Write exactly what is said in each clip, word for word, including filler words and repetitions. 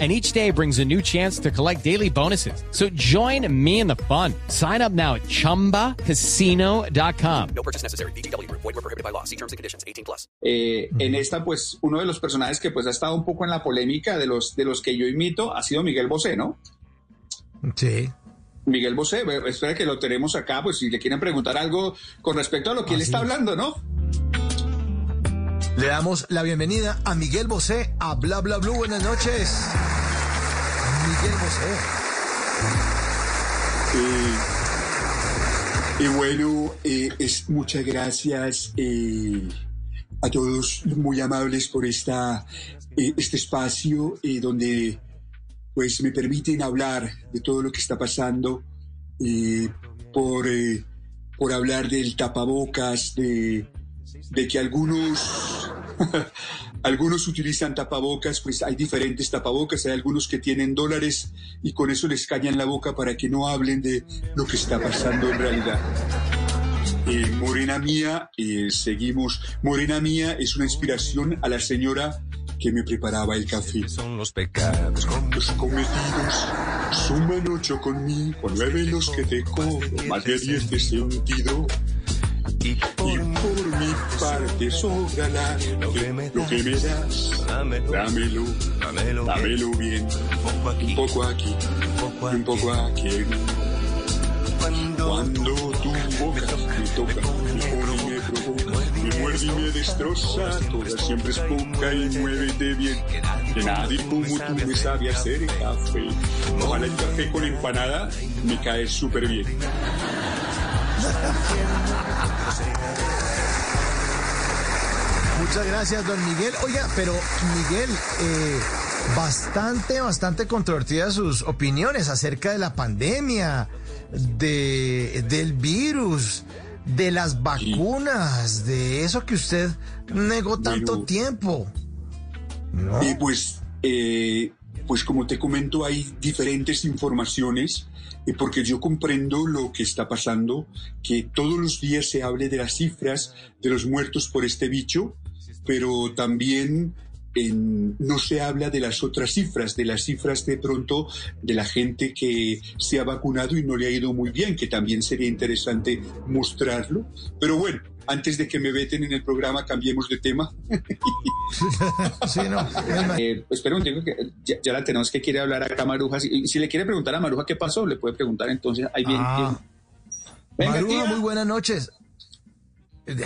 And each day brings a new chance to collect daily bonuses. So join me in the fun. Sign up now at chumba casino dot com. No purchase necessary. V G W. Void where prohibited by law. See terms and conditions. eighteen plus. Eh, mm-hmm. En esta, pues, uno de los personajes que pues ha estado un poco en la polémica de los de los que yo imito ha sido Miguel Bosé, ¿no? Sí. Miguel Bosé, espera que lo tenemos acá, pues si le quieren preguntar algo con respecto a lo que Así él está es. hablando, ¿no? Le damos la bienvenida a Miguel Bosé a Bla Bla Blue. Buenas noches. Miguel Bosé. Sí. Y bueno, eh, es, muchas gracias eh, a todos muy amables por esta, eh, este espacio eh, donde pues, me permiten hablar de todo lo que está pasando, eh, por, eh, por hablar del tapabocas, de... de que algunos algunos utilizan tapabocas, pues hay diferentes tapabocas, hay algunos que tienen dólares y con eso les callan la boca para que no hablen de lo que está pasando en realidad. Eh, Morena Mía, eh, seguimos. Morena Mía es una inspiración a la señora que me preparaba el café. Son los pecados cometidos, suman ocho conmigo, nueve los que te cobro, más de diez de sentido. Y por, y por mi parte sobra la, lo que me das, dámelo, dámelo, dámelo, dámelo bien, un poco aquí, un poco aquí. Cuando tu boca me toca, me pone y me provoca, me muerde y me destroza, toda siempre es poca y muévete bien, que nadie como tú me sabe hacer café. Ojalá el café con empanada me cae súper bien. Muchas gracias, don Miguel. Oiga, pero Miguel, eh, bastante, bastante controvertidas sus opiniones acerca de la pandemia, de, del virus, de las vacunas, sí. de eso que usted negó tanto bueno, tiempo. ¿No? Eh, pues, eh, pues como te comento, hay diferentes informaciones. Porque yo comprendo lo que está pasando, que todos los días se hable de las cifras de los muertos por este bicho, pero también en, no se habla de las otras cifras, de las cifras de pronto de la gente que se ha vacunado y no le ha ido muy bien, que también sería interesante mostrarlo. Pero bueno, antes de que me veten en el programa, cambiemos de tema. Sí, no. eh, espera un tiempo, que ya, ya la tenemos que quiere hablar acá Maruja. Si, si le quiere preguntar a Maruja qué pasó, le puede preguntar entonces. Ahí bien. Ah. Venga, Maruja, tía. Muy buenas noches.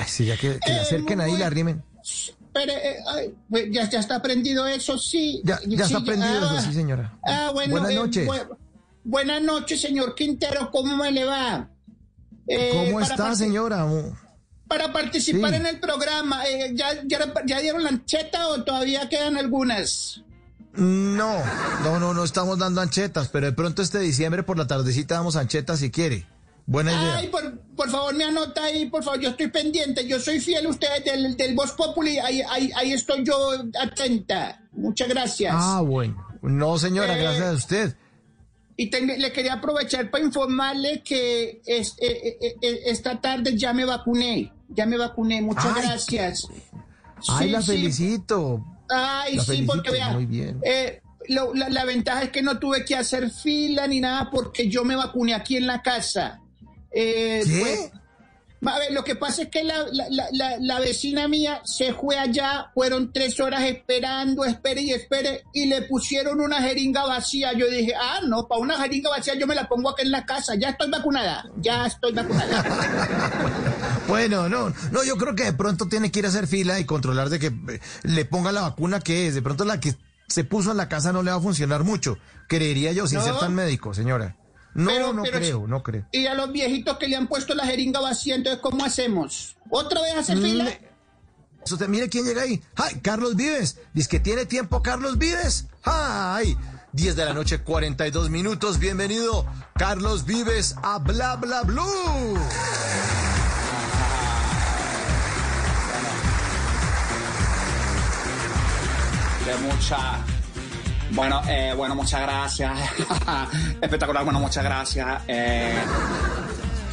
Sí, ya que, que eh, le acerquen ahí y la rimen. Pero, eh, ay, ya, ya está prendido eso, sí. Ya, ya sí, está prendido ah, eso, sí, señora. Ah, bueno, buenas eh, noches. Bu- buenas noches, señor Quintero. ¿Cómo me le va? Eh, ¿Cómo está, para... señora? Para participar sí. en el programa, eh, ¿ya, ya, ¿ya dieron la ancheta o todavía quedan algunas? No, no, no, no estamos dando anchetas, pero de pronto este diciembre por la tardecita damos anchetas si quiere. Buena idea. Ay, por, por favor me anota ahí, por favor, yo estoy pendiente, yo soy fiel a ustedes del, del Voz Populi, ahí, ahí, ahí estoy yo atenta. Muchas gracias. Ah, bueno. No, señora, eh... gracias a usted. Y te, le quería aprovechar para informarle que es, eh, eh, esta tarde ya me vacuné. Ya me vacuné, muchas ay, gracias. Ay, sí, la sí. felicito. Ay, la sí, felicito, porque vea, muy bien. Eh, lo, la, la ventaja es que no tuve que hacer fila ni nada porque yo me vacuné aquí en la casa. Eh, ¿Qué? Pues, a ver, lo que pasa es que la, la, la, la, la vecina mía se fue allá, fueron tres horas esperando, espere y espere, y le pusieron una jeringa vacía. Yo dije, ah, no, para una jeringa vacía yo me la pongo aquí en la casa, ya estoy vacunada, ya estoy vacunada. Bueno, no, no, yo creo que de pronto tiene que ir a hacer fila y controlar de que le ponga la vacuna que es. De pronto la que se puso en la casa no le va a funcionar mucho, creería yo, sin no. ser tan médico, señora. No, pero, no pero creo, no creo. Y a los viejitos que le han puesto la jeringa vacía, entonces, ¿cómo hacemos? ¿Otra vez hacer fila? Eso te, mire quién llega ahí. ¡Ay, Carlos Vives! Dice que tiene tiempo, Carlos Vives. ¡Ay! diez de la noche, cuarenta y dos minutos. Bienvenido, Carlos Vives, a Bla Bla Blue. mucha... Bueno, eh, bueno, muchas gracias. Espectacular, bueno, muchas gracias. Eh,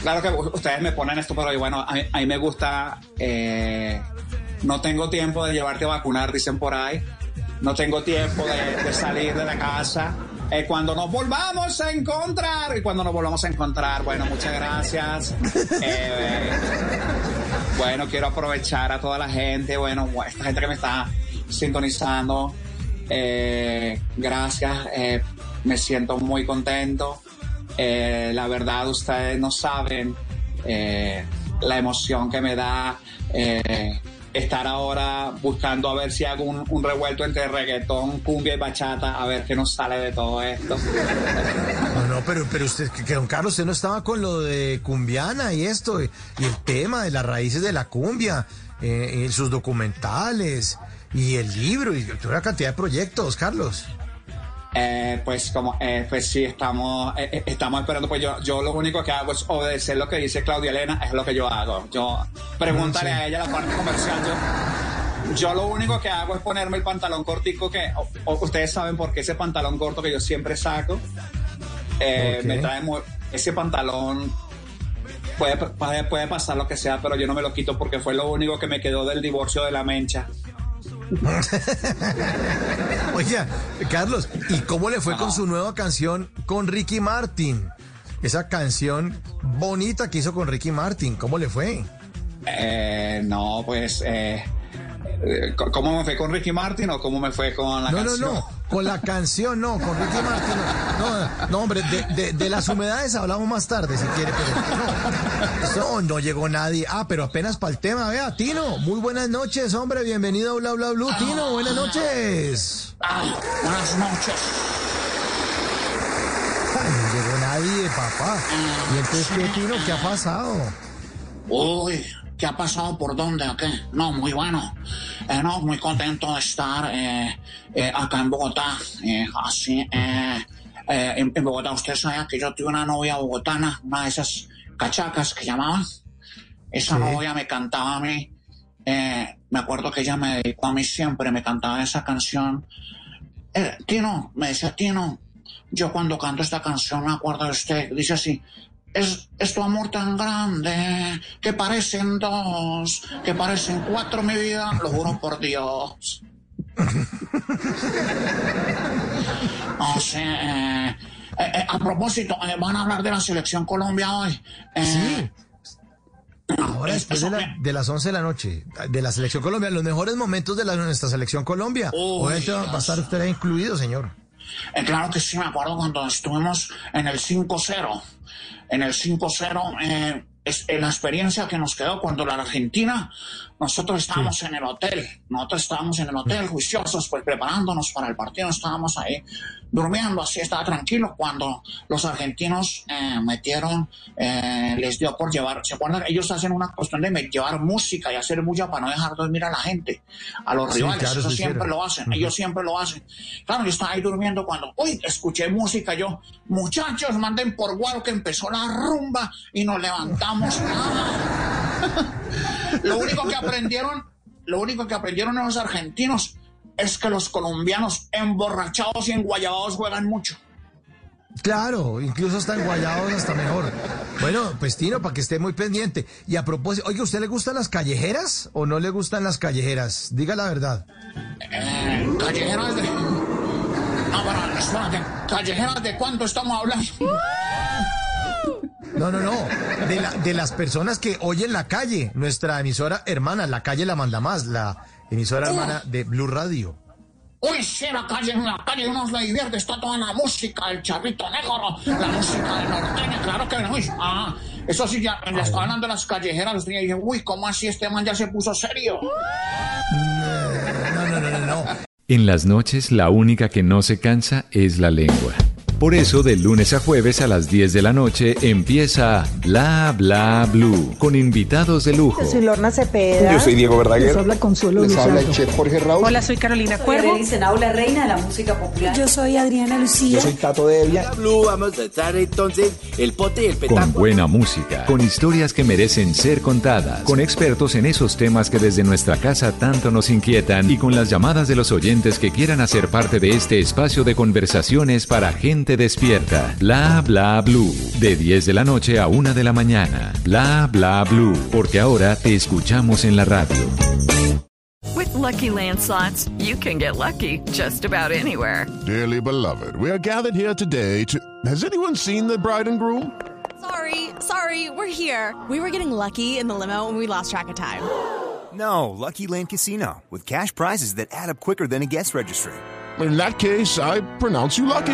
claro que ustedes me ponen esto, pero bueno, a mí, a mí me gusta... Eh, no tengo tiempo de llevarte a vacunar, dicen por ahí. No tengo tiempo de, de salir de la casa. Eh, cuando nos volvamos a encontrar, y cuando nos volvamos a encontrar, bueno, muchas gracias. Eh, eh, bueno, quiero aprovechar a toda la gente, bueno, esta gente que me está sintonizando. Eh, gracias, eh, me siento muy contento. Eh, la verdad, ustedes no saben eh, la emoción que me da eh, estar ahora buscando a ver si hago un, un revuelto entre reggaetón, cumbia y bachata, a ver qué nos sale de todo esto. No, no, pero, pero usted, que don Carlos, usted no estaba con lo de Cumbiana y esto, y el tema de las raíces de la cumbia, eh, sus documentales, y el libro, y toda una cantidad de proyectos, Carlos. Eh, pues como eh, pues sí, estamos eh, estamos esperando, pues yo yo lo único que hago es obedecer lo que dice Claudia Elena, es lo que yo hago. Yo pregúntale sí. a ella la parte comercial. Yo, yo lo único que hago es ponerme el pantalón cortico, que o, o, ustedes saben por qué ese pantalón corto que yo siempre saco, eh, okay. me trae muy, ese pantalón puede, puede, puede pasar lo que sea, pero yo no me lo quito porque fue lo único que me quedó del divorcio de la Mencha. Oye, Carlos, ¿y cómo le fue ah. con su nueva canción con Ricky Martin? Esa canción bonita que hizo con Ricky Martin, ¿cómo le fue? Eh, no, pues, eh, ¿cómo me fue con Ricky Martin o cómo me fue con la no, canción? No, no, no, con la canción no, con Ricky Martin no. No, no hombre, de, de, de las humedades hablamos más tarde, si quiere, pero no, no, no llegó nadie. Ah, pero apenas para el tema, vea, Tino, muy buenas noches, hombre, bienvenido a Bla Bla Blue. Tino, buenas noches. Ah, buenas noches. Ay, no llegó nadie, papá. ¿Y entonces qué, Tino, qué ha pasado? Uy... ¿Qué ha pasado? ¿Por dónde? ¿A qué? No, muy bueno. Eh, no, muy contento de estar eh, eh, acá en Bogotá. Eh, así, eh, eh, en, en Bogotá. Usted sabe que yo tuve una novia bogotana, una de esas cachacas que llamaban. Esa sí. novia me cantaba a mí. Eh, me acuerdo que ella me dedicó a mí siempre, me cantaba esa canción. Eh, Tino, me decía, Tino, yo cuando canto esta canción me acuerdo de usted. Dice así... Es, es tu amor tan grande que parecen dos, que parecen cuatro, mi vida, lo juro por Dios. No sé, eh, eh, a propósito, eh, van a hablar de la Selección Colombia hoy. Eh, sí. Ahora después de, la, de las once de la noche, de la Selección Colombia, los mejores momentos de la, nuestra Selección Colombia. Obviamente va a estar usted incluido, señor. Eh, claro que sí, me acuerdo cuando estuvimos en el cinco cero. En el cinco cero, eh, es, eh, la experiencia que nos quedó cuando la Argentina, nosotros estábamos sí. en el hotel, nosotros estábamos en el hotel juiciosos, pues preparándonos para el partido, estábamos ahí durmiendo, así estaba tranquilo, cuando los argentinos eh, metieron, eh, les dio por llevar, ¿se acuerdan? Ellos hacen una cuestión de llevar música y hacer bulla para no dejar dormir a la gente, a los sí, rivales, claro, eso siempre hicieron. Lo hacen, ellos uh-huh. siempre lo hacen. Claro, yo estaba ahí durmiendo cuando, uy, escuché música, yo, muchachos, manden por guaro que empezó la rumba y nos levantamos. Lo único que aprendieron, lo único que aprendieron los argentinos es que los colombianos emborrachados y enguayabados juegan mucho. Claro, incluso hasta enguayados hasta mejor. Bueno, pues Tino, para que esté muy pendiente. Y a propósito, oye, ¿usted le gustan las callejeras o no le gustan las callejeras? Diga la verdad. Eh, callejeras de... No, pero espérate, ¿callejeras de cuánto estamos hablando? No, no, no, de, la, de las personas que oyen La Calle, nuestra emisora hermana, La Calle la manda más, la emisora Uy. hermana de Blue Radio. Uy, sí, La Calle, en La Calle uno se divierte, está toda la música, el charrito negro, la música del norteño, claro que no, ah, eso sí, ya les estaba hablando de las callejeras, y dije, uy, ¿cómo así este man ya se puso serio? No, no, no, no, no. En las noches la única que no se cansa es la lengua. Por eso, de lunes a jueves a las diez de la noche empieza Bla Bla Blue, con invitados de lujo. Yo soy Lorna Cepeda. Yo soy Diego Verdaguer. Les habla Consuelo Luzano. Les habla el chef Jorge Raúl. Hola, soy Carolina Cuervo. Soy la reina de la música popular. Yo soy Adriana Lucía. Yo soy Tato de Evia. Blue, vamos a estar entonces el pote y el petaco. Con buena música, con historias que merecen ser contadas, con expertos en esos temas que desde nuestra casa tanto nos inquietan y con las llamadas de los oyentes que quieran hacer parte de este espacio de conversaciones para gente despierta. Bla Bla Blue, de diez de la noche a una de la mañana. Bla Bla Blue, porque ahora te escuchamos en la radio. With Lucky Land Slots, you can get lucky just about anywhere. Dearly beloved, we are gathered here today to... Has anyone seen the bride and groom? Sorry, sorry, we're here. We were getting lucky in the limo and we lost track of time. No, Lucky Land Casino, with cash prizes that add up quicker than a guest registry. In that case, I pronounce you lucky.